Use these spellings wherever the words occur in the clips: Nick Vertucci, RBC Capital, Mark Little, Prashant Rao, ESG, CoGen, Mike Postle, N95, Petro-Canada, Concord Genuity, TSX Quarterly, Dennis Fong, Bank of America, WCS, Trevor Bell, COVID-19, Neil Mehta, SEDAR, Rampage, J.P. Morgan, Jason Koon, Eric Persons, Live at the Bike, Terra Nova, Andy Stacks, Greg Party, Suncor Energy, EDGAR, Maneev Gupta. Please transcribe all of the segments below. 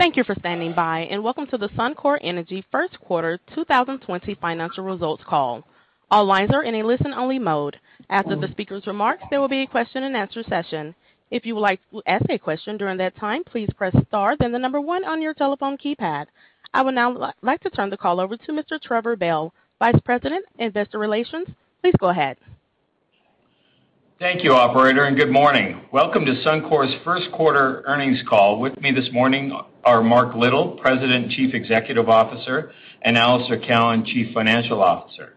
Thank you for standing by, and welcome to the Suncor Energy First Quarter 2020 Financial Results Call. All lines are in a listen-only mode. After the speaker's remarks, there will be a question-and-answer session. If you would like to ask a question during that time, please press star, then the number 1 on your telephone keypad. I would now like to turn the call over to Mr. Trevor Bell, Vice President, Investor Relations. Please go ahead. Thank you, operator, and good morning. Welcome to Suncor's first quarter earnings call. With me this morning are Mark Little, President and Chief Executive Officer, and Alistair Cowan, Chief Financial Officer.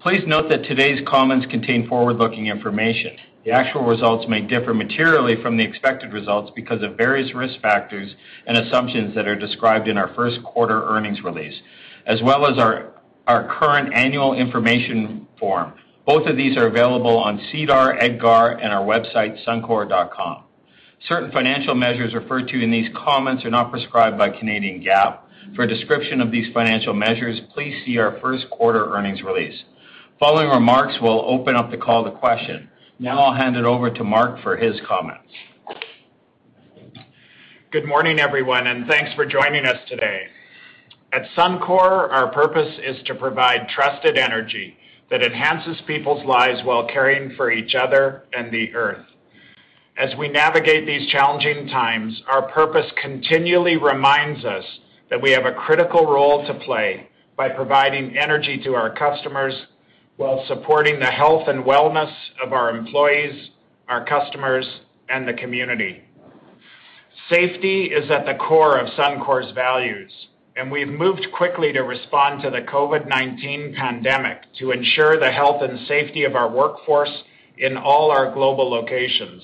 Please note that today's comments contain forward-looking information. The actual results may differ materially from the expected results because of various risk factors and assumptions that are described in our first quarter earnings release, as well as our current annual information form. Both of these are available on SEDAR, EDGAR, and our website, suncor.com. Certain financial measures referred to in these comments are not prescribed by Canadian GAAP. For a description of these financial measures, please see our first quarter earnings release. Following remarks, we'll open up the call to question. Now I'll hand it over to Mark for his comments. Good morning, everyone, and thanks for joining us today. At Suncor, our purpose is to provide trusted energy that enhances people's lives while caring for each other and the earth. As we navigate these challenging times, our purpose continually reminds us that we have a critical role to play by providing energy to our customers while supporting the health and wellness of our employees, our customers, and the community. Safety is at the core of Suncor's values, and we've moved quickly to respond to the COVID-19 pandemic to ensure the health and safety of our workforce in all our global locations.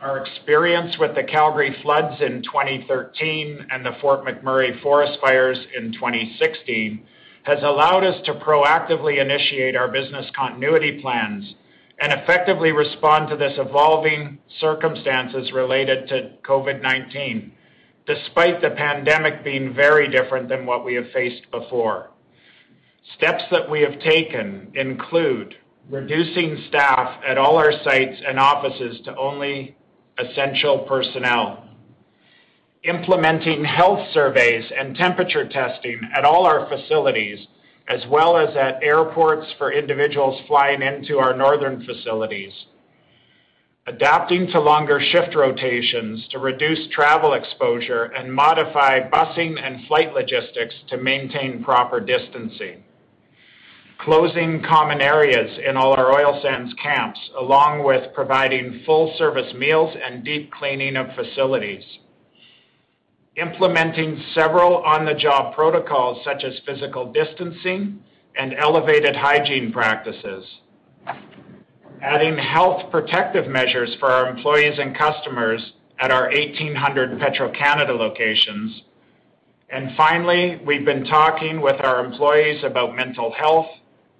Our experience with the Calgary floods in 2013 and the Fort McMurray forest fires in 2016 has allowed us to proactively initiate our business continuity plans and effectively respond to this evolving circumstances related to COVID-19. Despite the pandemic being very different than what we have faced before. Steps that we have taken include reducing staff at all our sites and offices to only essential personnel, implementing health surveys and temperature testing at all our facilities, as well as at airports for individuals flying into our northern facilities, adapting to longer shift rotations to reduce travel exposure and modify busing and flight logistics to maintain proper distancing, closing common areas in all our oil sands camps, along with providing full-service meals and deep cleaning of facilities, implementing several on-the-job protocols such as physical distancing and elevated hygiene practices, adding health protective measures for our employees and customers at our 1,800 Petro-Canada locations. And finally, we've been talking with our employees about mental health,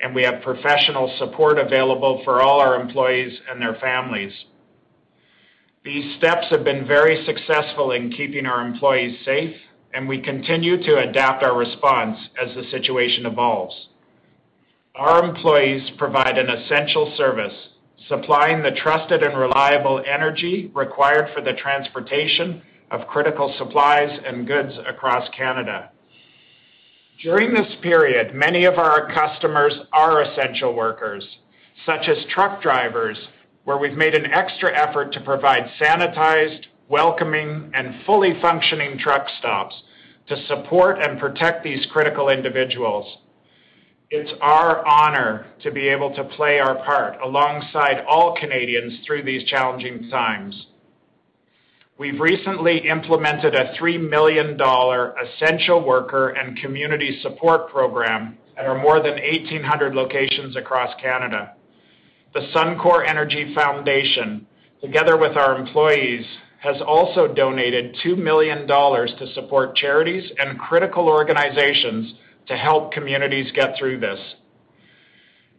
and we have professional support available for all our employees and their families. These steps have been very successful in keeping our employees safe, and we continue to adapt our response as the situation evolves. Our employees provide an essential service, supplying the trusted and reliable energy required for the transportation of critical supplies and goods across Canada. During this period, many of our customers are essential workers, such as truck drivers, where we've made an extra effort to provide sanitized, welcoming, and fully functioning truck stops to support and protect these critical individuals. It's our honor to be able to play our part alongside all Canadians through these challenging times. We've recently implemented a $3 million essential worker and community support program at our more than 1,800 locations across Canada. The Suncor Energy Foundation, together with our employees, has also donated $2 million to support charities and critical organizations to help communities get through this.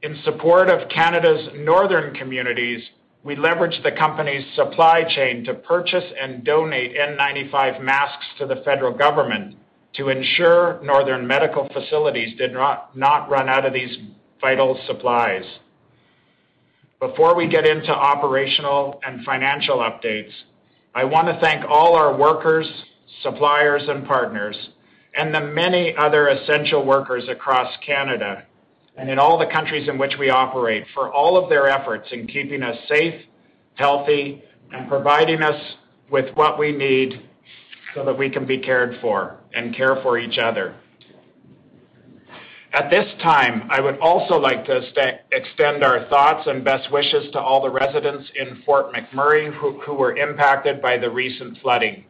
In support of Canada's northern communities, we leveraged the company's supply chain to purchase and donate N95 masks to the federal government to ensure northern medical facilities did not run out of these vital supplies. Before we get into operational and financial updates, I want to thank all our workers, suppliers, and partners, and the many other essential workers across Canada and in all the countries in which we operate for all of their efforts in keeping us safe, healthy, and providing us with what we need so that we can be cared for and care for each other. At this time, I would also like to extend our thoughts and best wishes to all the residents in Fort McMurray who were impacted by the recent flooding.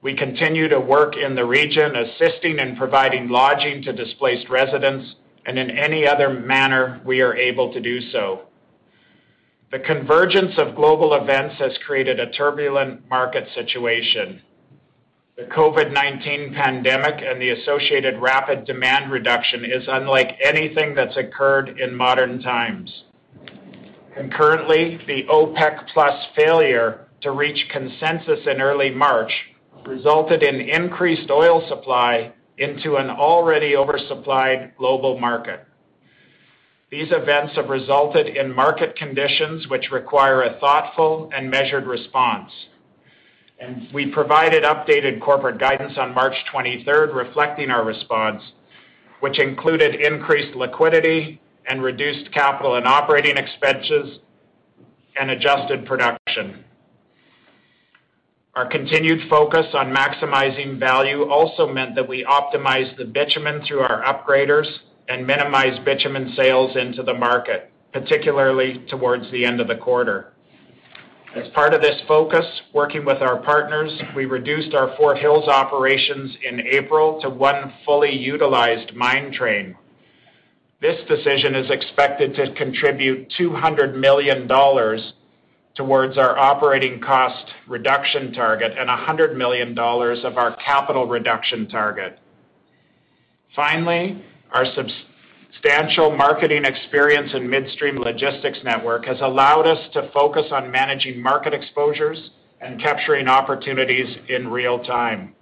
We continue to work in the region, assisting in providing lodging to displaced residents, and in any other manner we are able to do so. The convergence of global events has created a turbulent market situation. The COVID-19 pandemic and the associated rapid demand reduction is unlike anything that's occurred in modern times. Concurrently, the OPEC Plus failure to reach consensus in early March resulted in increased oil supply into an already oversupplied global market. These events have resulted in market conditions which require a thoughtful and measured response. And we provided updated corporate guidance on March 23rd, reflecting our response, which included increased liquidity and reduced capital and operating expenses and adjusted production. Our continued focus on maximizing value also meant that we optimized the bitumen through our upgraders and minimized bitumen sales into the market, particularly towards the end of the quarter. As part of this focus, working with our partners, we reduced our Fort Hills operations in April to one fully utilized mine train. This decision is expected to contribute $200 million towards our operating cost reduction target and $100 million of our capital reduction target. Finally, our substantial marketing experience in midstream logistics network has allowed us to focus on managing market exposures and capturing opportunities in real time.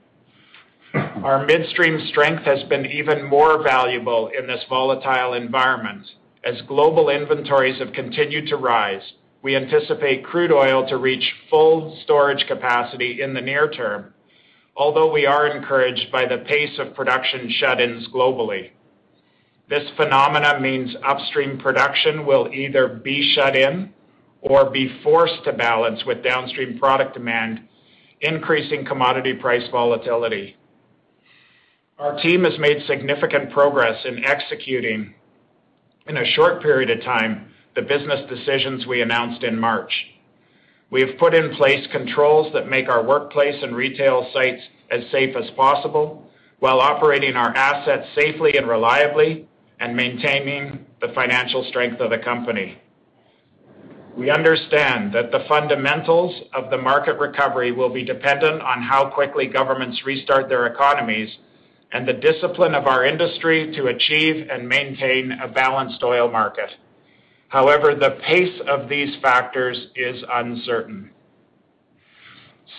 Our midstream strength has been even more valuable in this volatile environment. As global inventories have continued to rise, we anticipate crude oil to reach full storage capacity in the near term, although we are encouraged by the pace of production shut-ins globally. This phenomena means upstream production will either be shut in or be forced to balance with downstream product demand, increasing commodity price volatility. Our team has made significant progress in executing, in a short period of time, the business decisions we announced in March. We have put in place controls that make our workplace and retail sites as safe as possible while operating our assets safely and reliably, and maintaining the financial strength of the company. We understand that the fundamentals of the market recovery will be dependent on how quickly governments restart their economies and the discipline of our industry to achieve and maintain a balanced oil market. However, the pace of these factors is uncertain.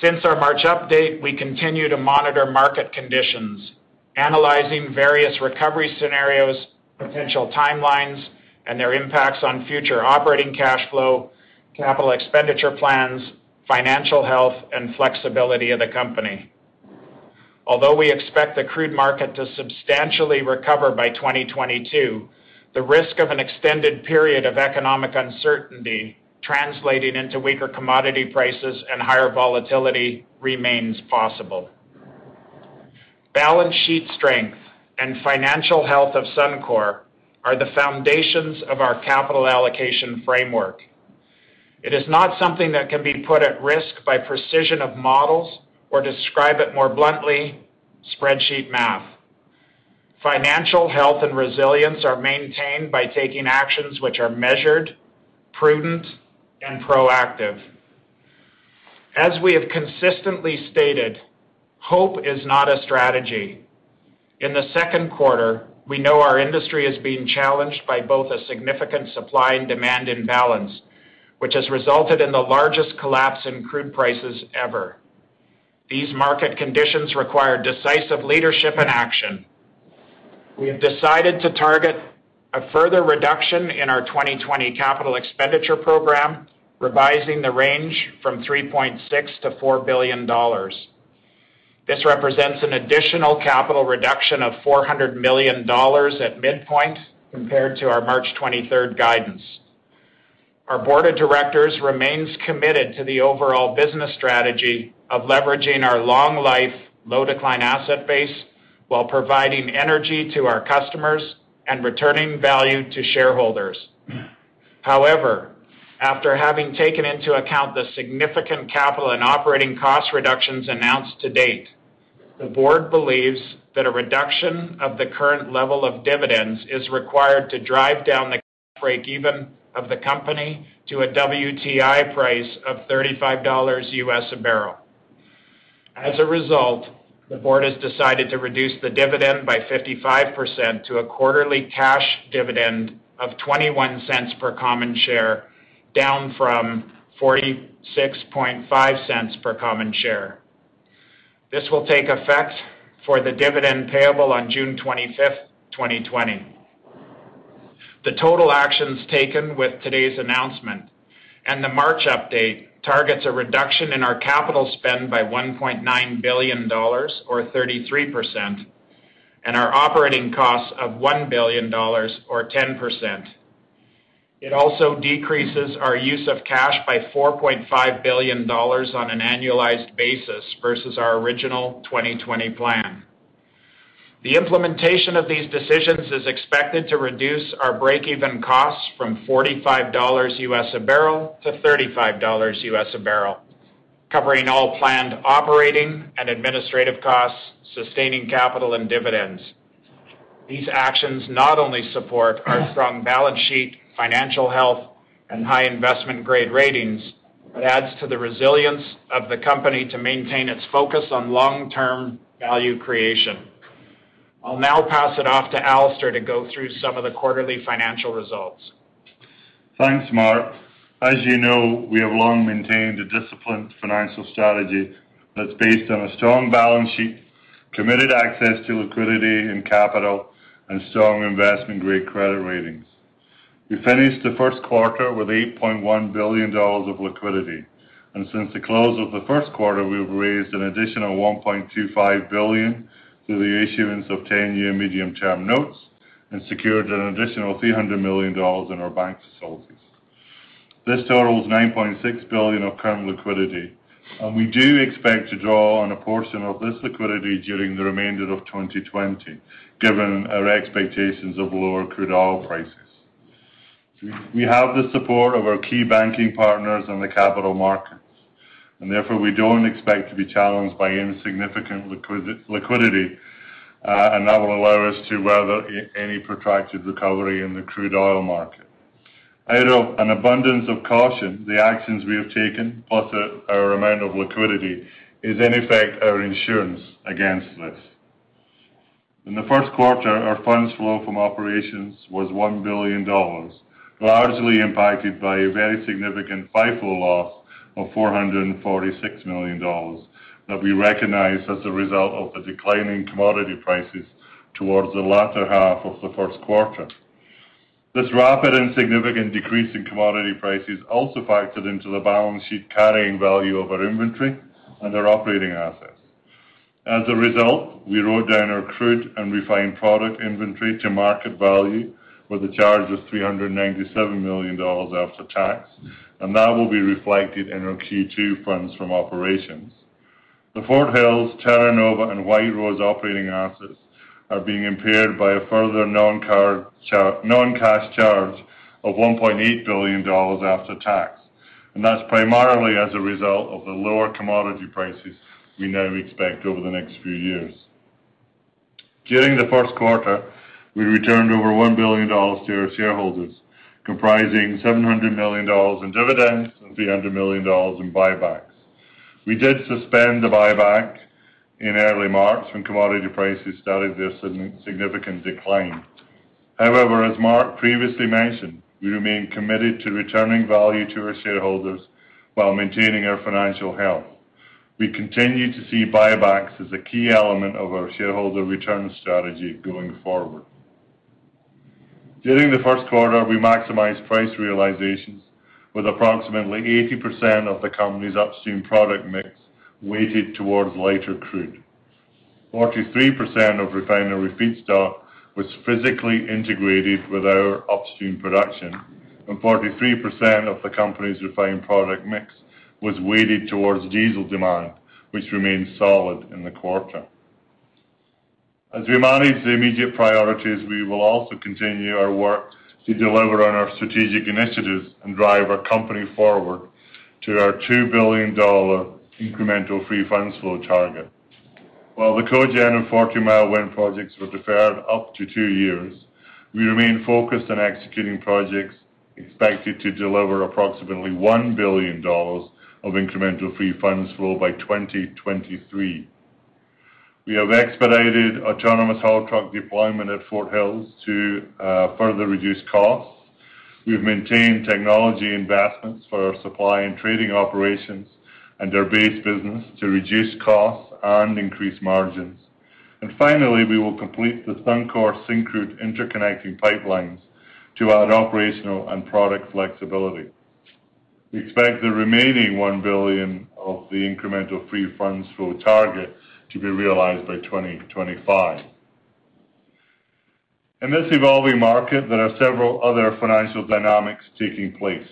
Since our March update, we continue to monitor market conditions, analyzing various recovery scenarios, potential timelines, and their impacts on future operating cash flow, capital expenditure plans, financial health, and flexibility of the company. Although we expect the crude market to substantially recover by 2022, the risk of an extended period of economic uncertainty translating into weaker commodity prices and higher volatility remains possible. Balance sheet strength and financial health of Suncor are the foundations of our capital allocation framework. It is not something that can be put at risk by precision of models, or to describe it more bluntly, spreadsheet math. Financial health and resilience are maintained by taking actions which are measured, prudent, and proactive. As we have consistently stated, hope is not a strategy. In the second quarter, we know our industry is being challenged by both a significant supply and demand imbalance, which has resulted in the largest collapse in crude prices ever. These market conditions require decisive leadership and action. We have decided to target a further reduction in our 2020 capital expenditure program, revising the range from $3.6 to $4 billion. This represents an additional capital reduction of $400 million at midpoint compared to our March 23rd guidance. Our board of directors remains committed to the overall business strategy of leveraging our long-life, low-decline asset base while providing energy to our customers and returning value to shareholders. However, after having taken into account the significant capital and operating cost reductions announced to date, the board believes that a reduction of the current level of dividends is required to drive down the break-even of the company to a WTI price of $35 US a barrel. As a result, the board has decided to reduce the dividend by 55% to a quarterly cash dividend of 21 cents per common share, down from 46.5 cents per common share. This will take effect for the dividend payable on June 25th, 2020. The total actions taken with today's announcement and the March update targets a reduction in our capital spend by $1.9 billion, or 33%, and our operating costs of $1 billion, or 10%. It also decreases our use of cash by $4.5 billion on an annualized basis versus our original 2020 plan. The implementation of these decisions is expected to reduce our break-even costs from $45 US a barrel to $35 US a barrel, covering all planned operating and administrative costs, sustaining capital, and dividends. These actions not only support our strong balance sheet, financial health, and high investment-grade ratings, but adds to the resilience of the company to maintain its focus on long-term value creation. I'll now pass it off to Alistair to go through some of the quarterly financial results. Thanks, Mark. As you know, we have long maintained a disciplined financial strategy that's based on a strong balance sheet, committed access to liquidity and capital, and strong investment-grade credit ratings. We finished the first quarter with $8.1 billion of liquidity, and since the close of the first quarter, we've raised an additional $1.25 billion through the issuance of 10-year medium-term notes and secured an additional $300 million in our bank facilities. This totals $9.6 billion of current liquidity, and we do expect to draw on a portion of this liquidity during the remainder of 2020, given our expectations of lower crude oil prices. We have the support of our key banking partners and the capital markets, and therefore we don't expect to be challenged by insignificant liquidity, and that will allow us to weather any protracted recovery in the crude oil market. Out of an abundance of caution, the actions we have taken, plus our amount of liquidity, is in effect our insurance against this. In the first quarter, our funds flow from operations was $1 billion, largely impacted by a very significant FIFO loss of $446 million that we recognized as a result of the declining commodity prices towards the latter half of the first quarter. This rapid and significant decrease in commodity prices also factored into the balance sheet carrying value of our inventory and our operating assets. As a result, we wrote down our crude and refined product inventory to market value, with a charge of $397 million after tax, and that will be reflected in our Q2 funds from operations. The Fort Hills, Terra Nova, and White Rose operating assets are being impaired by a further non-cash charge of $1.8 billion after tax, and that's primarily as a result of the lower commodity prices we now expect over the next few years. During the first quarter, we returned over $1 billion to our shareholders, comprising $700 million in dividends and $300 million in buybacks. We did suspend the buyback in early March when commodity prices started their significant decline. However, as Mark previously mentioned, we remain committed to returning value to our shareholders while maintaining our financial health. We continue to see buybacks as a key element of our shareholder return strategy going forward. During the first quarter, we maximized price realizations with approximately 80% of the company's upstream product mix weighted towards lighter crude. 43% of refinery feedstock was physically integrated with our upstream production, and 43% of the company's refined product mix was weighted towards diesel demand, which remained solid in the quarter. As we manage the immediate priorities, we will also continue our work to deliver on our strategic initiatives and drive our company forward to our $2 billion incremental free funds flow target. While the CoGen and 40 Mile Wind projects were deferred up to 2 years, we remain focused on executing projects expected to deliver approximately $1 billion of incremental free funds flow by 2023. We have expedited autonomous haul truck deployment at Fort Hills to further reduce costs. We've maintained technology investments for our supply and trading operations and our base business to reduce costs and increase margins. And finally, we will complete the Suncor-Syncrude interconnecting pipelines to add operational and product flexibility. We expect the remaining $1 billion of the incremental free funds flow target to be realized by 2025. In this evolving market, there are several other financial dynamics taking place.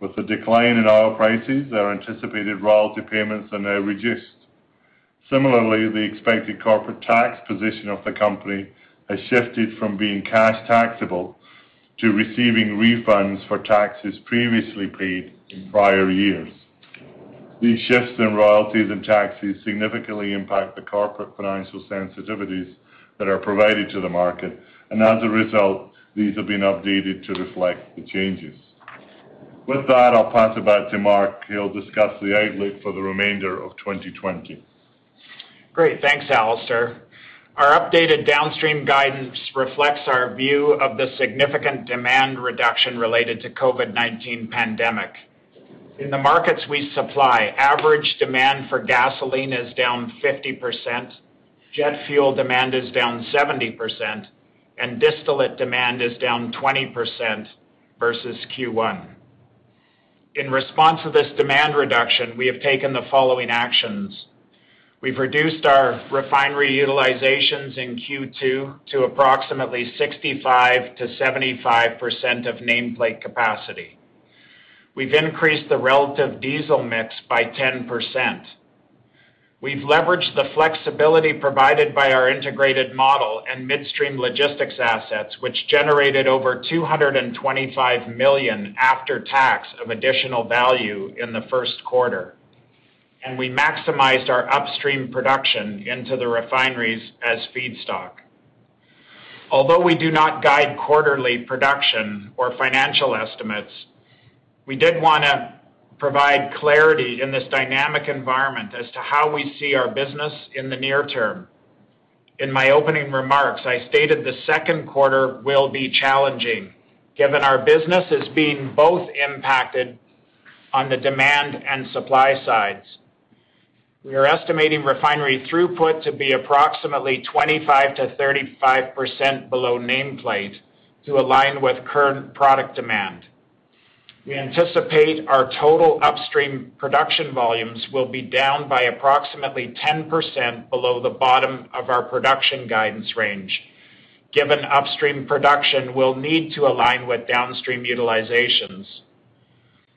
With the decline in oil prices, our anticipated royalty payments are now reduced. Similarly, the expected corporate tax position of the company has shifted from being cash taxable to receiving refunds for taxes previously paid in prior years. These shifts in royalties and taxes significantly impact the corporate financial sensitivities that are provided to the market, and as a result, these have been updated to reflect the changes. With that, I'll pass it back to Mark. He'll discuss the outlook for the remainder of 2020. Great. Thanks, Alistair. Our updated downstream guidance reflects our view of the significant demand reduction related to COVID-19 pandemic. In the markets we supply, average demand for gasoline is down 50%, jet fuel demand is down 70%, and distillate demand is down 20% versus Q1. In response to this demand reduction, we have taken the following actions. We've reduced our refinery utilizations in Q2 to approximately 65 to 75% of nameplate capacity. We've increased the relative diesel mix by 10%. We've leveraged the flexibility provided by our integrated model and midstream logistics assets, which generated over $225 million after tax of additional value in the first quarter. And we maximized our upstream production into the refineries as feedstock. Although we do not guide quarterly production or financial estimates, we did want to provide clarity in this dynamic environment as to how we see our business in the near term. In my opening remarks, I stated the second quarter will be challenging, given our business is being both impacted on the demand and supply sides. We are estimating refinery throughput to be approximately 25 to 35% below nameplate to align with current product demand. We anticipate our total upstream production volumes will be down by approximately 10% below the bottom of our production guidance range, given upstream production will need to align with downstream utilizations.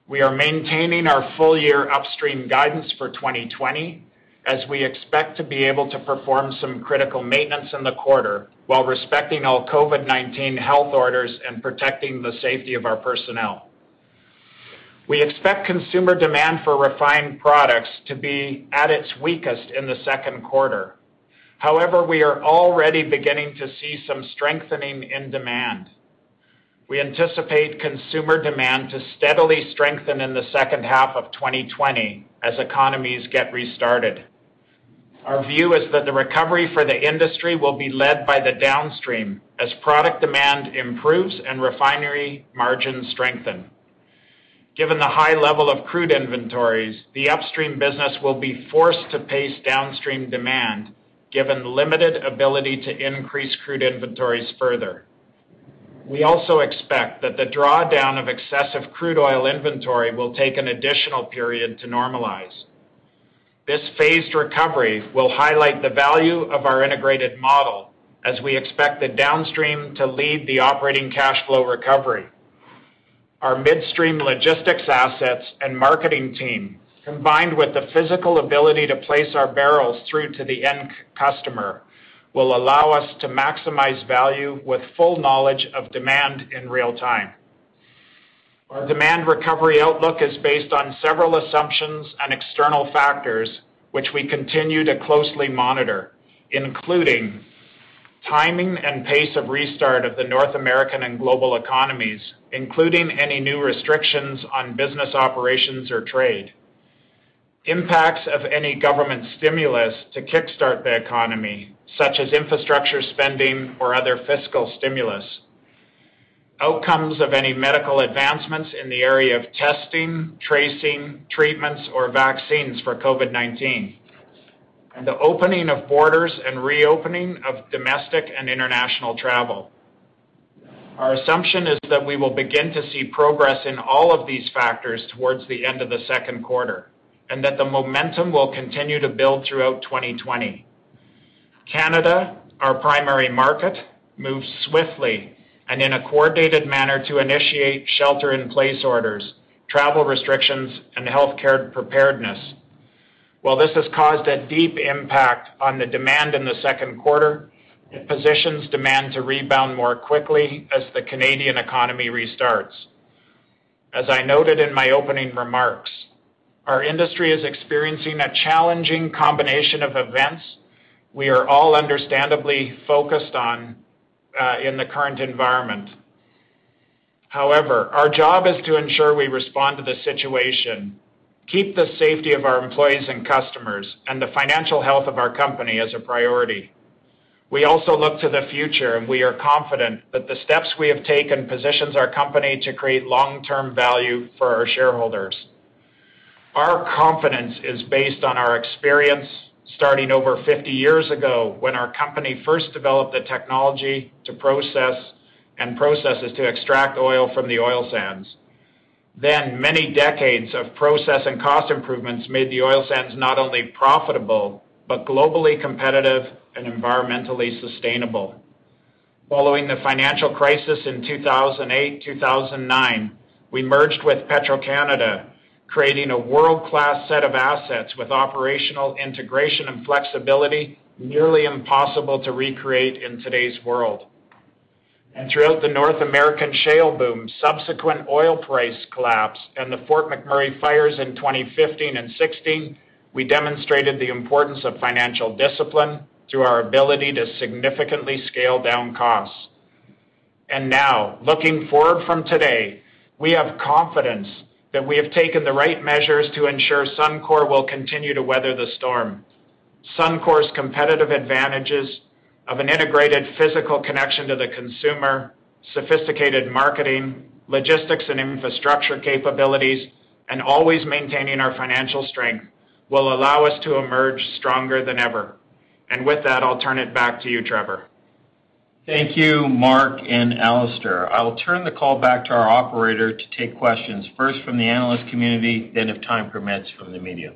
We are maintaining our full-year upstream guidance for 2020, as we expect to be able to perform some critical maintenance in the quarter while respecting all COVID-19 health orders and protecting the safety of our personnel. We expect consumer demand for refined products to be at its weakest in the second quarter. However, we are already beginning to see some strengthening in demand. We anticipate consumer demand to steadily strengthen in the second half of 2020 as economies get restarted. Our view is that the recovery for the industry will be led by the downstream as product demand improves and refinery margins strengthen. Given the high level of crude inventories, the upstream business will be forced to pace downstream demand, given limited ability to increase crude inventories further. We also expect that the drawdown of excessive crude oil inventory will take an additional period to normalize. This phased recovery will highlight the value of our integrated model, as we expect the downstream to lead the operating cash flow recovery. Our midstream logistics assets and marketing team, combined with the physical ability to place our barrels through to the end customer, will allow us to maximize value with full knowledge of demand in real time. Our demand recovery outlook is based on several assumptions and external factors, which we continue to closely monitor, including timing and pace of restart of the North American and global economies, including any new restrictions on business operations or trade, impacts of any government stimulus to kickstart the economy, such as infrastructure spending or other fiscal stimulus, outcomes of any medical advancements in the area of testing, tracing, treatments, or vaccines for COVID-19, and the opening of borders and reopening of domestic and international travel. Our assumption is that we will begin to see progress in all of these factors towards the end of the second quarter, and that the momentum will continue to build throughout 2020. Canada, our primary market, moved swiftly and in a coordinated manner to initiate shelter-in-place orders, travel restrictions, and healthcare preparedness. While this has caused a deep impact on the demand in the second quarter, it positions demand to rebound more quickly as the Canadian economy restarts. As I noted in my opening remarks, our industry is experiencing a challenging combination of events we are all understandably focused on in the current environment. However, our job is to ensure we respond to the situation, keep the safety of our employees and customers, and the financial health of our company as a priority. We also look to the future, and we are confident that the steps we have taken positions our company to create long-term value for our shareholders. Our confidence is based on our experience starting over 50 years ago when our company first developed the technology to process and processes to extract oil from the oil sands. Then many decades of process and cost improvements made the oil sands not only profitable, but globally competitive and environmentally sustainable. Following the financial crisis in 2008-2009, we merged with Petro-Canada, creating a world-class set of assets with operational integration and flexibility nearly impossible to recreate in today's world. And throughout the North American shale boom, subsequent oil price collapse, and the Fort McMurray fires in 2015 and 16, we demonstrated the importance of financial discipline through our ability to significantly scale down costs. And now, looking forward from today, we have confidence that we have taken the right measures to ensure Suncor will continue to weather the storm. Suncor's competitive advantages of an integrated physical connection to the consumer, sophisticated marketing, logistics and infrastructure capabilities, and always maintaining our financial strength will allow us to emerge stronger than ever. And with that, I'll turn it back to you, Trevor. Thank you, Mark and Alistair. I will turn the call back to our operator to take questions, first from the analyst community, then if time permits, from the media.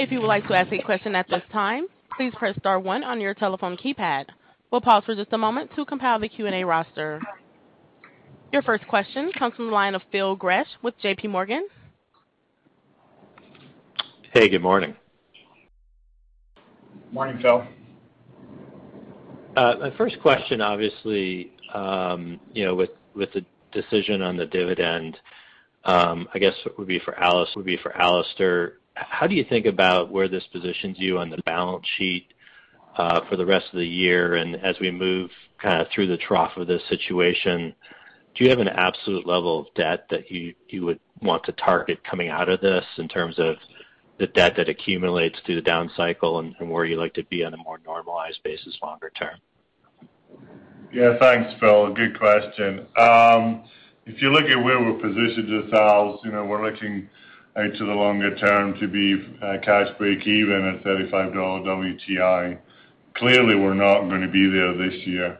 If you would like to ask a question at this time, please press star one on your telephone keypad. We'll pause for just a moment to compile the Q&A roster. Your first question comes from the line of Phil Gresh with J.P. Morgan. Hey, good morning. Morning, Phil. My first question, obviously, with the decision on the dividend, I guess it would be for Alistair. How do you think about where this positions you on the balance sheet for the rest of the year, and as we move kind of through the trough of this situation, do you have an absolute level of debt that you would want to target coming out of this in terms of the debt that accumulates through the down cycle and where you like to be on a more normalized basis longer term? Yeah, thanks, Phil. Good question. If you look at where we're positioned ourselves, we're looking out to the longer term to be cash break even at $35 WTI. Clearly, we're not going to be there this year.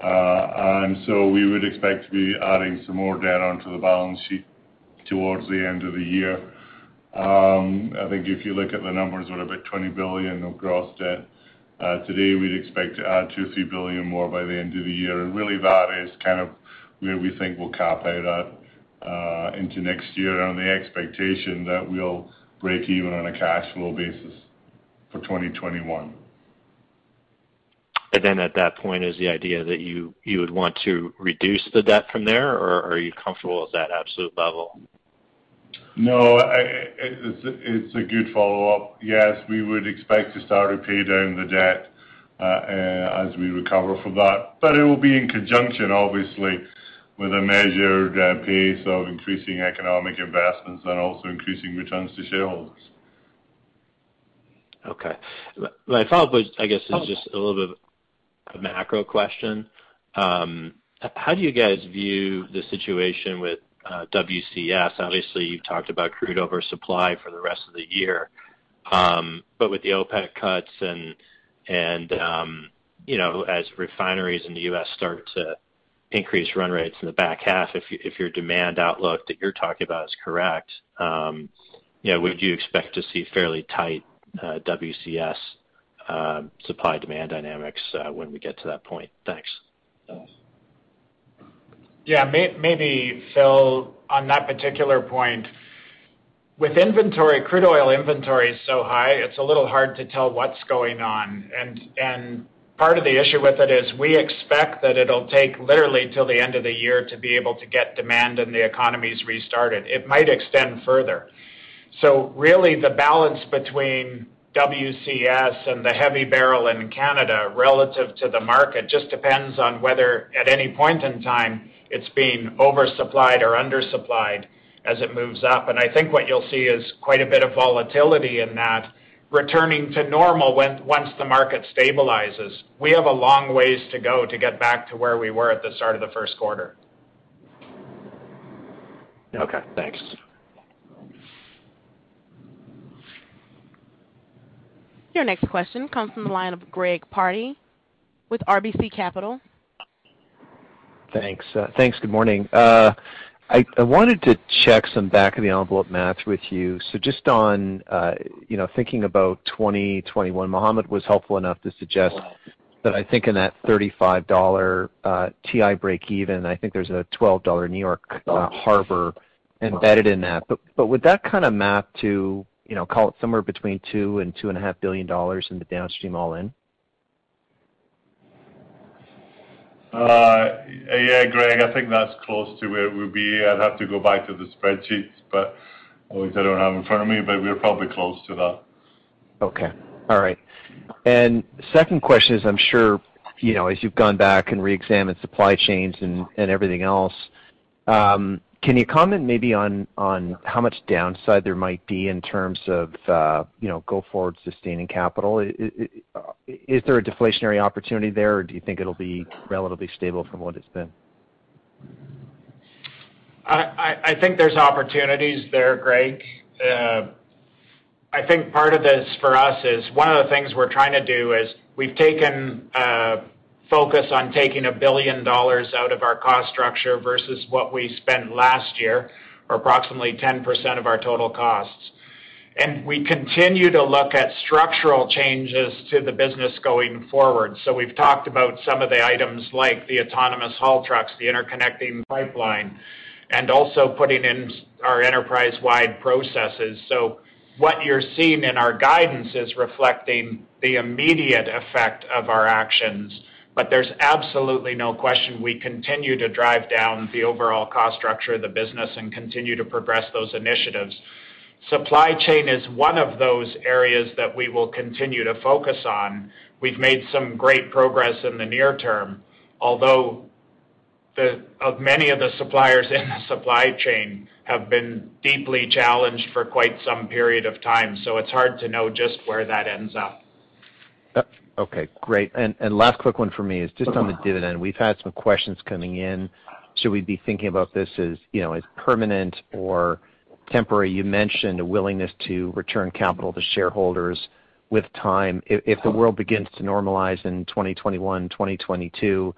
And so we would expect to be adding some more debt onto the balance sheet towards the end of the year. I think if you look at the numbers, we're about $20 billion of gross debt. Today, we'd expect to add $2 or $3 billion more by the end of the year. And really that is kind of where we think we'll cap out at into next year on the expectation that we'll break even on a cash flow basis for 2021. And then at that point is the idea that you would want to reduce the debt from there, or are you comfortable at that absolute level? No, it's a good follow-up. Yes, we would expect to start to pay down the debt as we recover from that. But it will be in conjunction, obviously, with a measured pace of increasing economic investments and also increasing returns to shareholders. Okay. My follow-up, I guess, is just a little bit of a macro question. How do you guys view the situation with WCS? Obviously, you've talked about crude oversupply for the rest of the year, but with the OPEC cuts and as refineries in the U.S. start to increase run rates in the back half, if your demand outlook that you're talking about is correct, would you expect to see fairly tight WCS supply-demand dynamics when we get to that point? Thanks. Yeah, maybe, Phil, on that particular point, with inventory, crude oil inventory is so high, it's a little hard to tell what's going on. And part of the issue with it is we expect that it'll take literally till the end of the year to be able to get demand and the economy's restarted. It might extend further. So really the balance between WCS and the heavy barrel in Canada relative to the market just depends on whether at any point in time it's being oversupplied or undersupplied as it moves up. And I think what you'll see is quite a bit of volatility in that returning to normal once the market stabilizes. We have a long ways to go to get back to where we were at the start of the first quarter. Okay, thanks. Your next question comes from the line of Greg Party with RBC Capital. Thanks. Good morning. I wanted to check some back-of-the-envelope math with you. So just on, thinking about 2021, Mohammed was helpful enough to suggest that I think in that $35 TI break-even, I think there's a $12 New York harbor embedded in that. But would that kind of map to, call it somewhere between $2 and $2.5 billion in the downstream all in? Yeah, Greg, I think that's close to where it would be. I'd have to go back to the spreadsheets, but I don't have in front of me, but we're probably close to that. Okay. All right. And second question is, I'm sure, as you've gone back and re-examined supply chains and everything else, can you comment maybe on how much downside there might be in terms of, go-forward sustaining capital? Is there a deflationary opportunity there, or do you think it'll be relatively stable from what it's been? I think there's opportunities there, Greg. I think part of this for us is one of the things we're trying to do is we've taken focus on taking $1 billion out of our cost structure versus what we spent last year, or approximately 10% of our total costs. And we continue to look at structural changes to the business going forward. So we've talked about some of the items like the autonomous haul trucks, the interconnecting pipeline, and also putting in our enterprise-wide processes. So what you're seeing in our guidance is reflecting the immediate effect of our actions. But there's absolutely no question we continue to drive down the overall cost structure of the business and continue to progress those initiatives. Supply chain is one of those areas that we will continue to focus on. We've made some great progress in the near term, although many of the suppliers in the supply chain have been deeply challenged for quite some period of time. So it's hard to know just where that ends up. Okay, great. And last quick one for me is just on the dividend. We've had some questions coming in. Should we be thinking about this as, you know, as permanent or temporary? You mentioned a willingness to return capital to shareholders with time. If the world begins to normalize in 2021, 2022,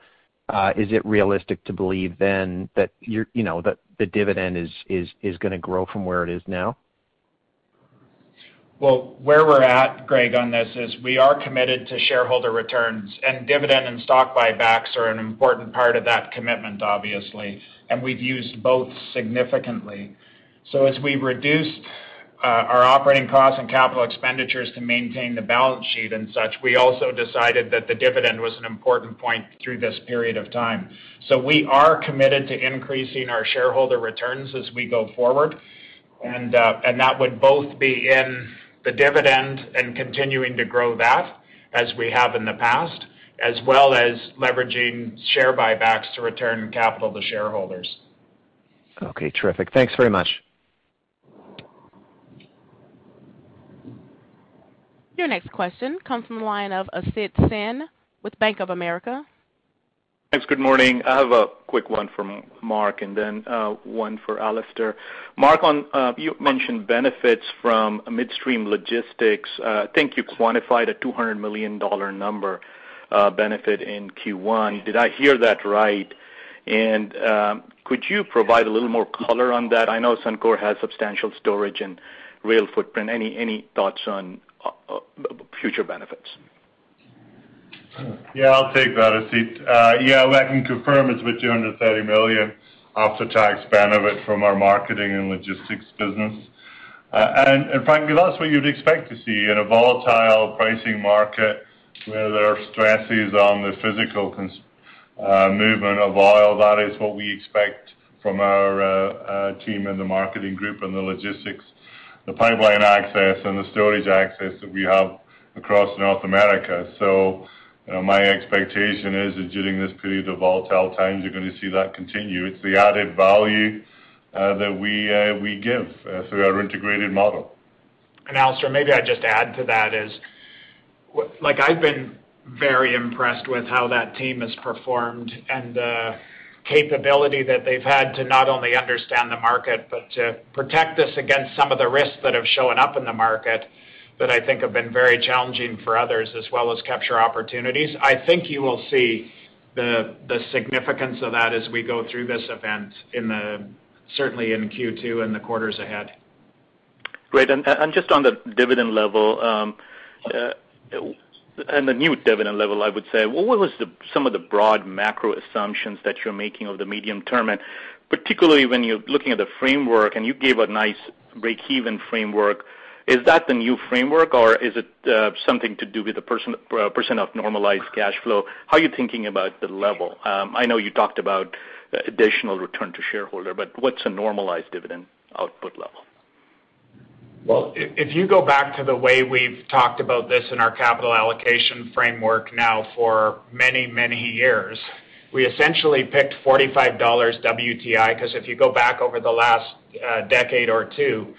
is it realistic to believe then that that the dividend is going to grow from where it is now? Well, where we're at, Greg, on this is we are committed to shareholder returns, and dividend and stock buybacks are an important part of that commitment, obviously, and we've used both significantly. So as we reduced our operating costs and capital expenditures to maintain the balance sheet and such, we also decided that the dividend was an important point through this period of time. So we are committed to increasing our shareholder returns as we go forward, and that would both be in the dividend and continuing to grow that as we have in the past, as well as leveraging share buybacks to return capital to shareholders. Okay, terrific. Thanks very much. Your next question comes from the line of Asit Sen with Bank of America. Thanks. Good morning. I have a quick one for Mark and then one for Alistair. Mark, you mentioned benefits from midstream logistics. I think you quantified a $200 million number benefit in Q1. Did I hear that right? And could you provide a little more color on that? I know Suncor has substantial storage and rail footprint. Any thoughts on future benefits? Yeah, I'll take that, Asit. Yeah, I can confirm it's with $230 million after-tax benefit from our marketing and logistics business. And frankly, that's what you'd expect to see in a volatile pricing market where there are stresses on the physical movement of oil. That is what we expect from our team in the marketing group and the logistics, the pipeline access and the storage access that we have across North America. So my expectation is that during this period of volatile times, you're going to see that continue. It's the added value that we give through our integrated model. And Alistair, maybe I just add to that is, like, I've been very impressed with how that team has performed and the capability that they've had to not only understand the market, but to protect us against some of the risks that have shown up in the market that I think have been very challenging for others, as well as capture opportunities. I think you will see the significance of that as we go through this event, certainly in Q2 and the quarters ahead. Great. And just on the dividend level, and the new dividend level, I would say, what was some of the broad macro assumptions that you're making over the medium term, and particularly when you're looking at the framework, and you gave a nice break-even framework. Is that the new framework, or is it something to do with the percent of normalized cash flow? How are you thinking about the level? I know you talked about additional return to shareholder, but what's a normalized dividend output level? Well, if you go back to the way we've talked about this in our capital allocation framework now for many, many years, we essentially picked $45 WTI, because if you go back over the last decade or two,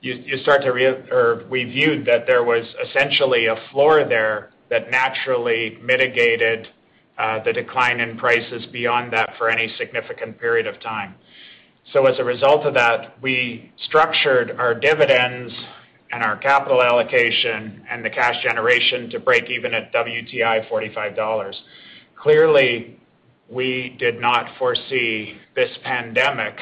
you start to we viewed that there was essentially a floor there that naturally mitigated the decline in prices beyond that for any significant period of time. So as a result of that, we structured our dividends and our capital allocation and the cash generation to break even at WTI $45. Clearly, we did not foresee this pandemic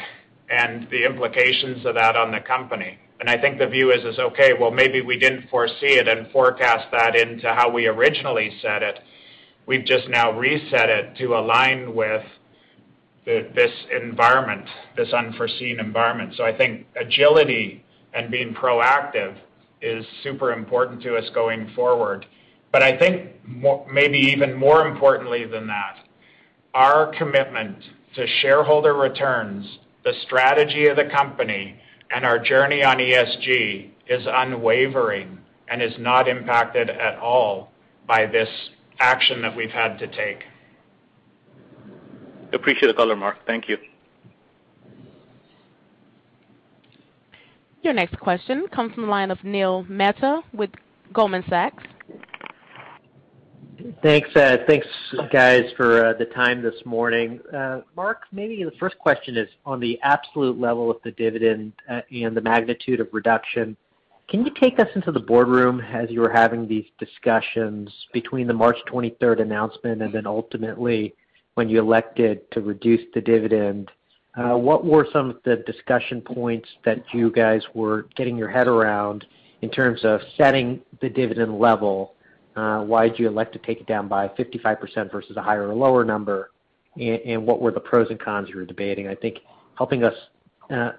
and the implications of that on the company. And I think the view is, okay, well, maybe we didn't foresee it and forecast that into how we originally set it. We've just now reset it to align with this environment, this unforeseen environment. So I think agility and being proactive is super important to us going forward. But I think maybe even more importantly than that, our commitment to shareholder returns, the strategy of the company, and our journey on ESG is unwavering and is not impacted at all by this action that we've had to take. Appreciate the color, Mark. Thank you. Your next question comes from the line of Neil Mehta with Goldman Sachs. Thanks, guys, for the time this morning. Mark, maybe the first question is on the absolute level of the dividend and the magnitude of reduction. Can you take us into the boardroom as you were having these discussions between the March 23rd announcement and then ultimately when you elected to reduce the dividend? What were some of the discussion points that you guys were getting your head around in terms of setting the dividend level? Why did you elect to take it down by 55% versus a higher or lower number? And what were the pros and cons you were debating? I think helping us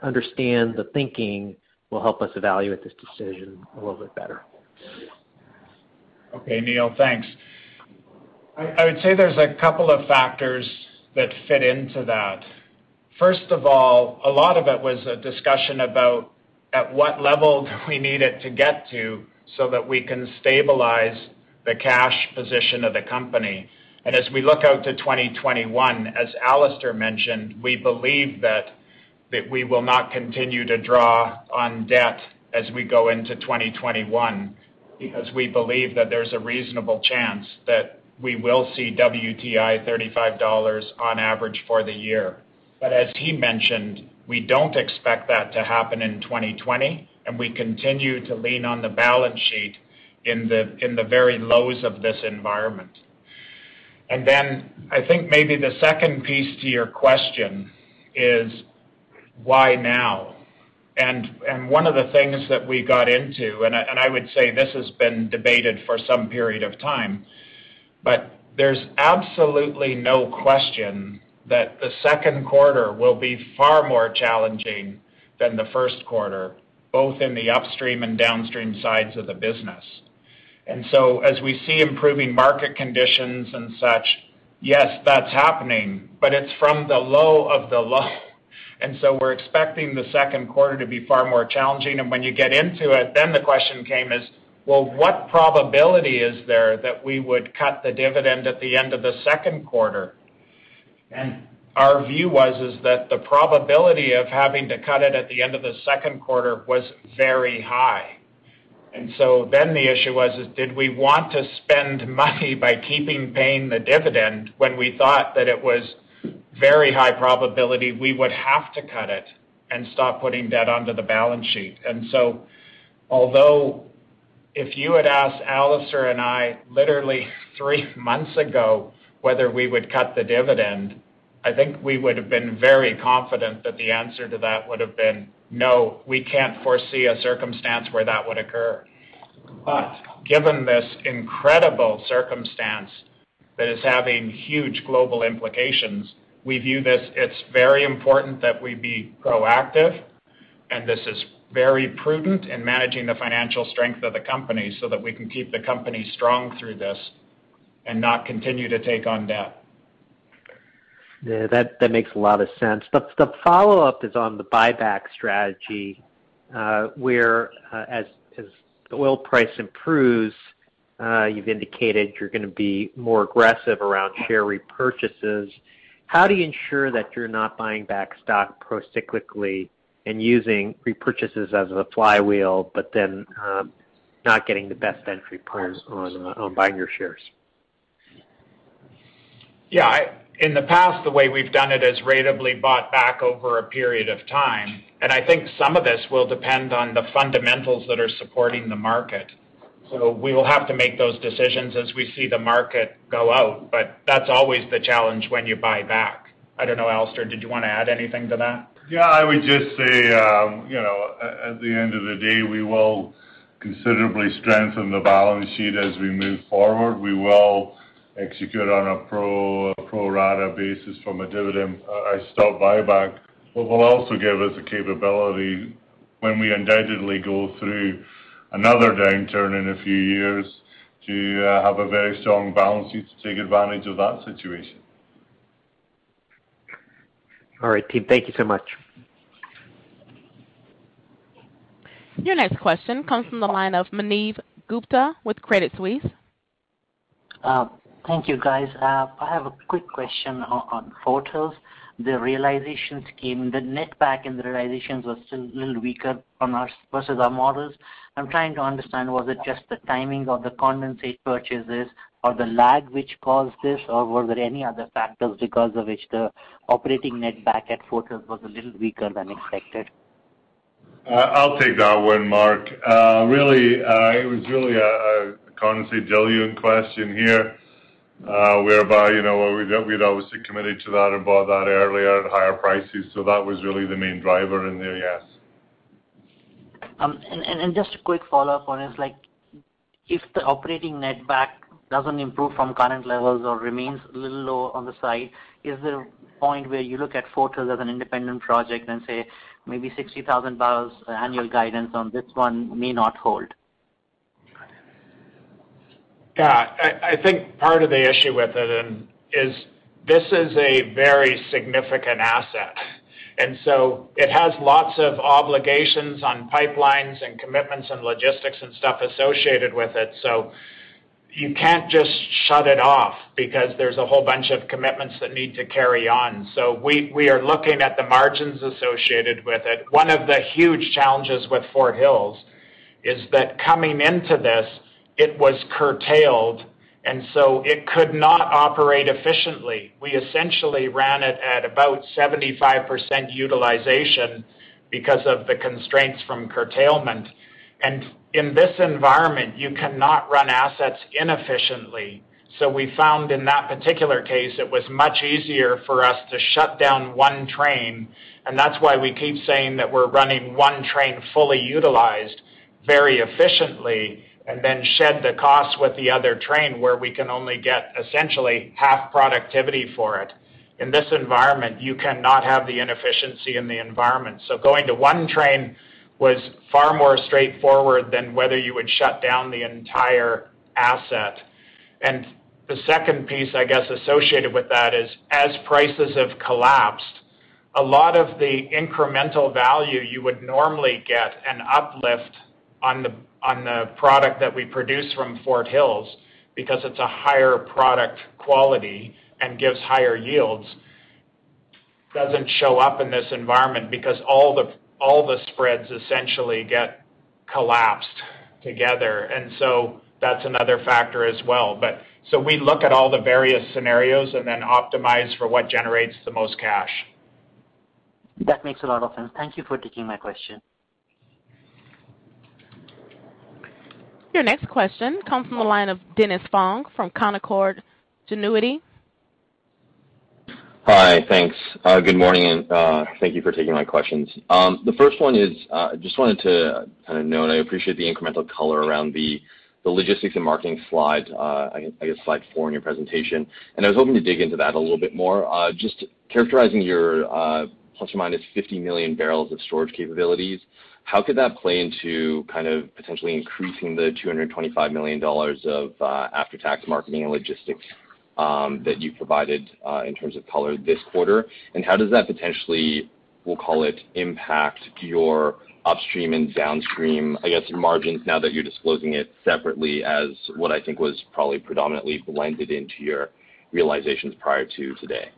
understand the thinking will help us evaluate this decision a little bit better. Okay, Neil, thanks. I would say there's a couple of factors that fit into that. First of all, a lot of it was a discussion about at what level do we need it to get to so that we can stabilize the cash position of the company. And as we look out to 2021, as Alistair mentioned, we believe that we will not continue to draw on debt as we go into 2021, because we believe that there's a reasonable chance that we will see WTI $35 on average for the year. But as he mentioned, we don't expect that to happen in 2020, and we continue to lean on the balance sheet in the very lows of this environment. And then I think maybe the second piece to your question is, why now? And one of the things that we got into, and I would say this has been debated for some period of time, but there's absolutely no question that the second quarter will be far more challenging than the first quarter, both in the upstream and downstream sides of the business. And so as we see improving market conditions and such, yes, that's happening, but it's from the low of the low. And so we're expecting the second quarter to be far more challenging. And when you get into it, then the question came is, well, what probability is there that we would cut the dividend at the end of the second quarter? And our view was that the probability of having to cut it at the end of the second quarter was very high. And so then the issue was, did we want to spend money by keeping paying the dividend when we thought that it was very high probability we would have to cut it and stop putting debt onto the balance sheet? And so although if you had asked Alistair and I literally 3 months ago whether we would cut the dividend, I think we would have been very confident that the answer to that would have been, no, we can't foresee a circumstance where that would occur. But given this incredible circumstance that is having huge global implications, we view this, it's very important that we be proactive, and this is very prudent in managing the financial strength of the company so that we can keep the company strong through this and not continue to take on debt. Yeah, that makes a lot of sense. The follow-up is on the buyback strategy, where as the oil price improves, you've indicated you're going to be more aggressive around share repurchases. How do you ensure that you're not buying back stock procyclically and using repurchases as a flywheel, but then not getting the best entry point on buying your shares? Yeah, in the past, the way we've done it is ratably bought back over a period of time. And I think some of this will depend on the fundamentals that are supporting the market. So we will have to make those decisions as we see the market go out, but that's always the challenge when you buy back. I don't know, Alistair, did you want to add anything to that? Yeah, I would just say, at the end of the day, we will considerably strengthen the balance sheet as we move forward. We will execute on a pro rata basis from a dividend stock buyback, but will also give us the capability when we undoubtedly go through another downturn in a few years to have a very strong balance sheet to take advantage of that situation. All right, team, thank you so much. Your next question comes from the line of Maneev Gupta with Credit Suisse. Thank you, guys. I have a quick question on Fort Hills. The realizations came, the netback and the realizations were still a little weaker on our versus our models. I'm trying to understand, was it just the timing of the condensate purchases or the lag which caused this, or were there any other factors because of which the operating netback at Fort Hills was a little weaker than expected? I'll take that one, Mark. It was really a condensate diluent question here. Whereby, we'd obviously committed to that and bought that earlier at higher prices, so that was really the main driver in there, yes. And just a quick follow-up on is, if the operating netback doesn't improve from current levels or remains a little low on the side, is there a point where you look at Fort Hills as an independent project and say maybe 60,000 barrels annual guidance on this one may not hold? Yeah, I think part of the issue with it is this is a very significant asset. And so it has lots of obligations on pipelines and commitments and logistics and stuff associated with it. So you can't just shut it off because there's a whole bunch of commitments that need to carry on. So we are looking at the margins associated with it. One of the huge challenges with Fort Hills is that coming into this, it was curtailed, and so it could not operate efficiently. We essentially ran it at about 75% utilization because of the constraints from curtailment. And in this environment, you cannot run assets inefficiently. So we found in that particular case, it was much easier for us to shut down one train, and that's why we keep saying that we're running one train fully utilized very efficiently, and then shed the costs with the other train where we can only get essentially half productivity for it. In this environment, you cannot have the inefficiency in the environment. So going to one train was far more straightforward than whether you would shut down the entire asset. And the second piece, I guess, associated with that is as prices have collapsed, a lot of the incremental value you would normally get an uplift on the product that we produce from Fort Hills, because it's a higher product quality and gives higher yields, doesn't show up in this environment because all the spreads essentially get collapsed together. And so that's another factor as well. But so we look at all the various scenarios and then optimize for what generates the most cash. That makes a lot of sense. Thank you for taking my question. Your next question comes from the line of Dennis Fong from Concord Genuity. Hi, thanks. Good morning, and thank you for taking my questions. The first one is, I just wanted to kind of note, I appreciate the incremental color around the logistics and marketing slide, I guess slide 4 in your presentation, and I was hoping to dig into that a little bit more. Just characterizing your plus or minus 50 million barrels of storage capabilities, how could that play into kind of potentially increasing the $225 million of after-tax marketing and logistics that you provided in terms of color this quarter? And how does that potentially, we'll call it, impact your upstream and downstream, I guess, margins now that you're disclosing it separately as what I think was probably predominantly blended into your realizations prior to today?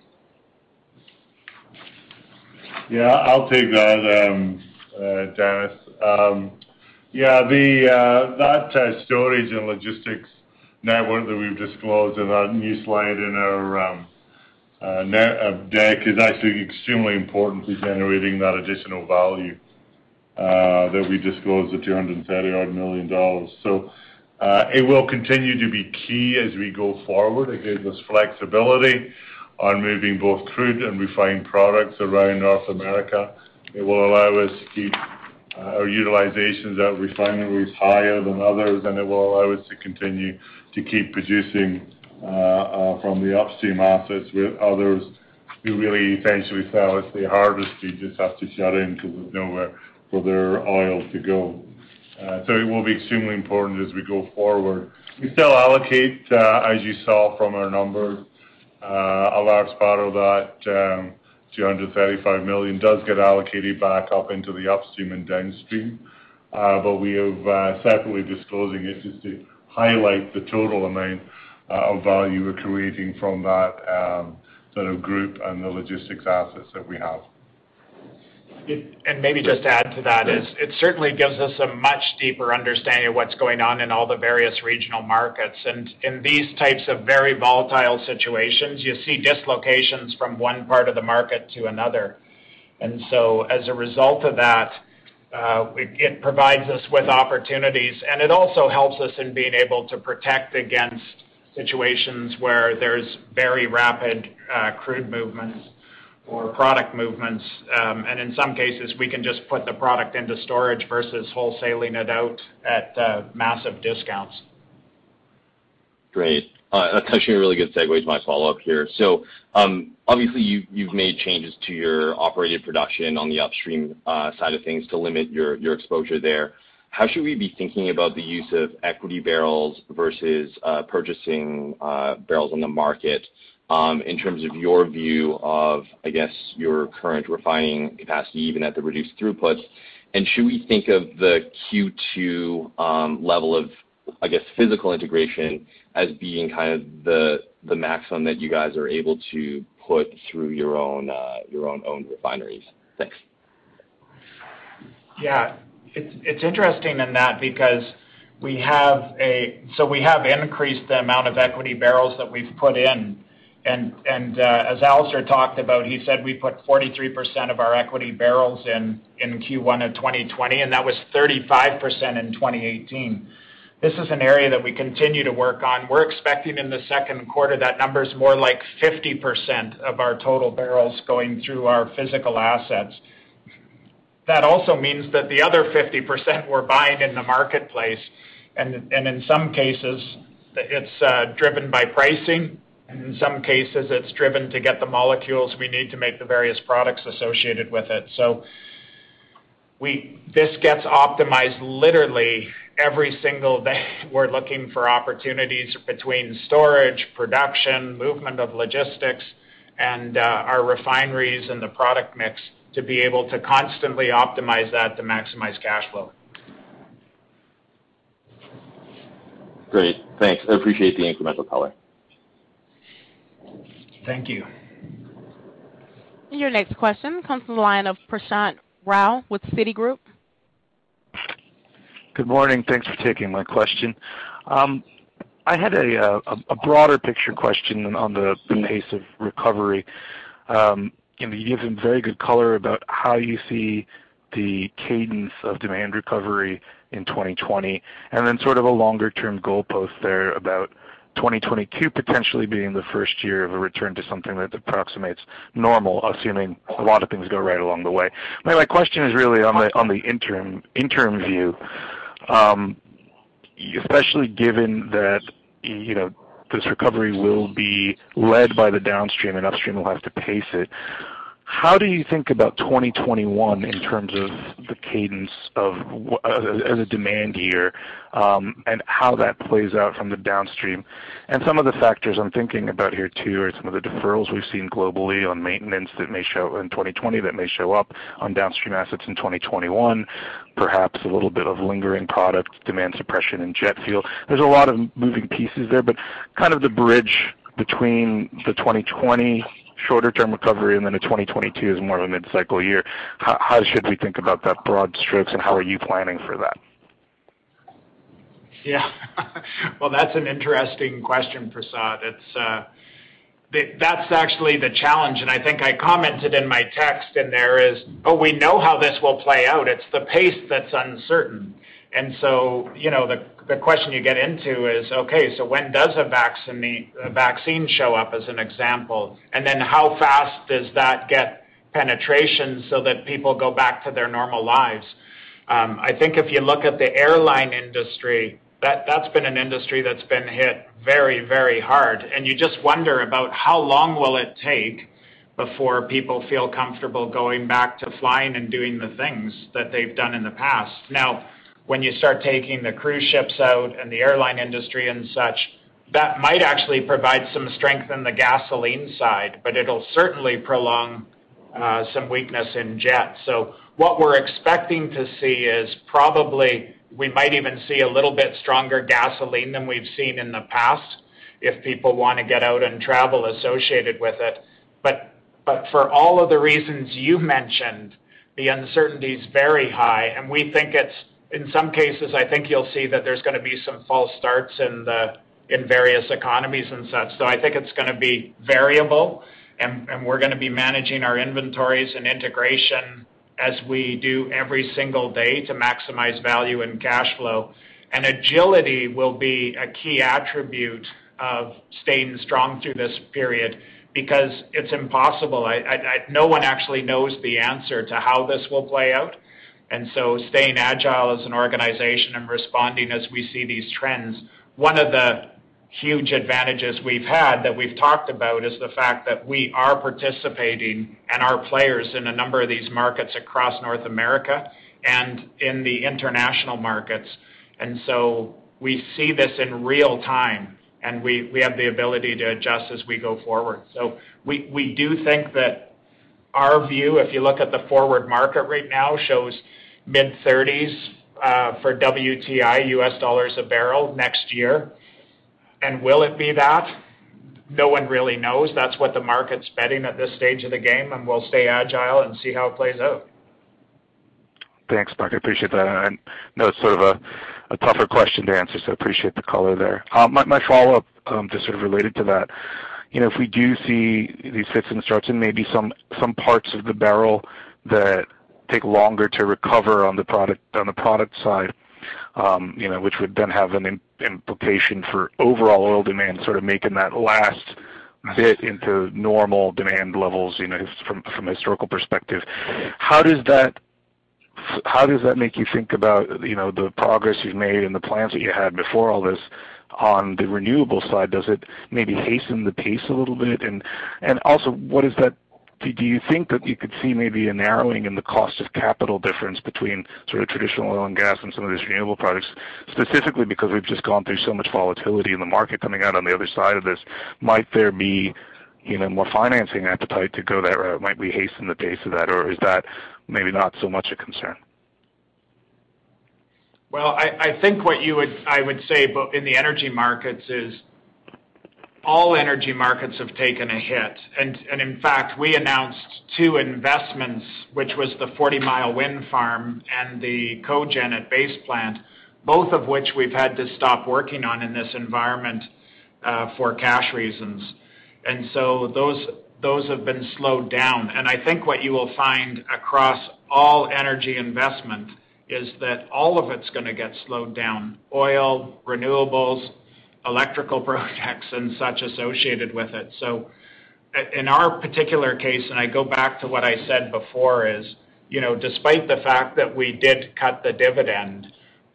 Yeah, I'll take that. Dennis. That storage and logistics network that we've disclosed in that new slide in our deck is actually extremely important to generating that additional value that we disclosed at $230 million. So it will continue to be key as we go forward. It gives us flexibility on moving both crude and refined products around North America. It will allow us to keep our utilizations at refineries higher than others, and it will allow us to continue to keep producing from the upstream assets with others who really essentially sell us the hardest. We just have to shut in because there's nowhere for their oil to go. So it will be extremely important as we go forward. We still allocate, as you saw from our numbers, a large part of that $235 million does get allocated back up into the upstream and downstream, but we have separately disclosing it just to highlight the total amount of value we're creating from that sort of group and the logistics assets that we have. And maybe just to add to that is it certainly gives us a much deeper understanding of what's going on in all the various regional markets. And in these types of very volatile situations, you see dislocations from one part of the market to another. And so as a result of that, it provides us with opportunities, and it also helps us in being able to protect against situations where there's very rapid crude movements or product movements, and in some cases we can just put the product into storage versus wholesaling it out at massive discounts. Great. That's actually a really good segue to my follow-up here. So obviously you've made changes to your operated production on the upstream side of things to limit your exposure there. How should we be thinking about the use of equity barrels versus purchasing barrels on the market? In terms of your view of, I guess, your current refining capacity, even at the reduced throughputs, and should we think of the Q2 level of, I guess, physical integration as being kind of the maximum that you guys are able to put through your own refineries? Thanks. Yeah, it's interesting in that because we have increased the amount of equity barrels that we've put in. And as Alistair talked about, he said we put 43% of our equity barrels in Q1 of 2020, and that was 35% in 2018. This is an area that we continue to work on. We're expecting in the second quarter that number's more like 50% of our total barrels going through our physical assets. That also means that the other 50% we're buying in the marketplace, and in some cases it's driven by pricing. In some cases, it's driven to get the molecules we need to make the various products associated with it. So this gets optimized literally every single day. We're looking for opportunities between storage, production, movement of logistics, and our refineries and the product mix to be able to constantly optimize that to maximize cash flow. Great. Thanks. I appreciate the incremental color. Thank you. Your next question comes from the line of Prashant Rao with Citigroup. Good morning. Thanks for taking my question. I had a broader picture question on the pace of recovery. You give some very good color about how you see the cadence of demand recovery in 2020, and then sort of a longer-term goalpost there about 2022 potentially being the first year of a return to something that approximates normal, assuming a lot of things go right along the way. My question is really on the interim view, especially given that this recovery will be led by the downstream and upstream will have to pace it. How do you think about 2021 in terms of the cadence of as a demand year, and how that plays out from the downstream? And some of the factors I'm thinking about here too are some of the deferrals we've seen globally on maintenance that may show in 2020, that may show up on downstream assets in 2021, perhaps a little bit of lingering product demand suppression in jet fuel. There's a lot of moving pieces there, but kind of the bridge between the 2020 shorter-term recovery and then a 2022 is more of a mid-cycle year. How should we think about that broad strokes, and how are you planning for that? Yeah, well, that's an interesting question, Prasad. It's that's actually the challenge, and I think I commented in my text in there is, we know how this will play out. It's the pace that's uncertain. And so, the question you get into is, okay, so when does a vaccine show up as an example? And then how fast does that get penetration so that people go back to their normal lives? I think if you look at the airline industry, that's been an industry that's been hit very, very hard. And you just wonder about how long will it take before people feel comfortable going back to flying and doing the things that they've done in the past. Now, when you start taking the cruise ships out and the airline industry and such, that might actually provide some strength in the gasoline side, but it'll certainly prolong some weakness in jet. So what we're expecting to see is probably we might even see a little bit stronger gasoline than we've seen in the past. if people want to get out and travel associated with it. But for all of the reasons you mentioned, the uncertainty is very high, and we think it's, in some cases, I think you'll see that there's going to be some false starts in various economies and such. So I think it's going to be variable, and we're going to be managing our inventories and integration as we do every single day to maximize value and cash flow. And agility will be a key attribute of staying strong through this period, because it's impossible. No one actually knows the answer to how this will play out. And so staying agile as an organization and responding as we see these trends. One of the huge advantages we've had that we've talked about is the fact that we are participating and are players in a number of these markets across North America and in the international markets. And so we see this in real time, and we have the ability to adjust as we go forward. So we do think that our view, if you look at the forward market right now, shows mid-30s for WTI, US dollars a barrel next year. And will it be that? No one really knows. That's what the market's betting at this stage of the game, and we'll stay agile and see how it plays out. Thanks, Mark. I appreciate that. I know it's sort of a tougher question to answer, so I appreciate the color there. My follow-up, just sort of related to that, if we do see these fits and starts and maybe some parts of the barrel that take longer to recover on the product side, which would then have an implication for overall oil demand, sort of making that last bit into normal demand levels, from a historical perspective. How does that make you think about, the progress you've made and the plans that you had before all this on the renewable side? Does it maybe hasten the pace a little bit? And also, what is that? Do you think that you could see maybe a narrowing in the cost of capital difference between sort of traditional oil and gas and some of these renewable products, specifically because we've just gone through so much volatility in the market coming out on the other side of this? Might there be, more financing appetite to go that route? Might we hasten the pace of that, or is that maybe not so much a concern? Well, I think what I would say but in the energy markets is all energy markets have taken a hit. And in fact, we announced two investments, which was the 40-mile wind farm and the CoGen at Base Plant, both of which we've had to stop working on in this environment for cash reasons. And so those have been slowed down. And I think what you will find across all energy investment is that all of it's going to get slowed down. Oil, renewables, electrical projects and such associated with it. So in our particular case, and I go back to what I said before is, despite the fact that we did cut the dividend,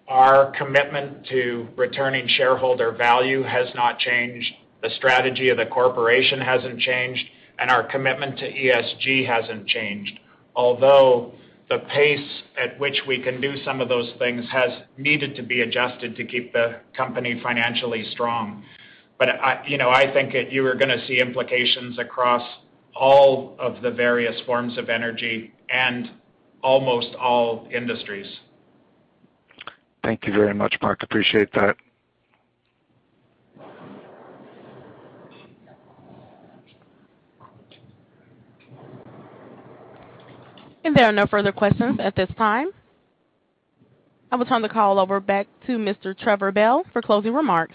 our commitment to returning shareholder value has not changed. The strategy of the corporation hasn't changed, and our commitment to ESG hasn't changed, although the pace at which we can do some of those things has needed to be adjusted to keep the company financially strong. But I think you are going to see implications across all of the various forms of energy and almost all industries. Thank you very much, Mark. Appreciate that. And there are no further questions at this time. I will turn the call over back to Mr. Trevor Bell for closing remarks.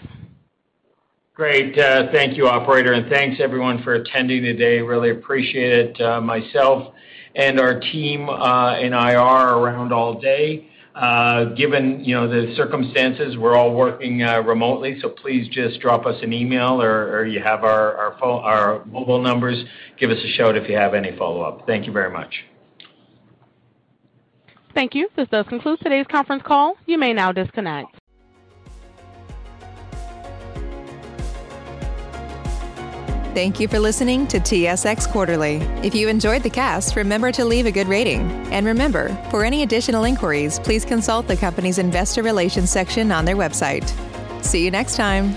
Great. Thank you, operator, and thanks, everyone, for attending today. Really appreciate it. Myself and our team in IR are around all day. Given, the circumstances, we're all working remotely, so please just drop us an email or you have our phone, our mobile numbers. Give us a shout if you have any follow-up. Thank you very much. Thank you. This does conclude today's conference call. You may now disconnect. Thank you for listening to TSX Quarterly. If you enjoyed the cast, remember to leave a good rating. And remember, for any additional inquiries, please consult the company's investor relations section on their website. See you next time.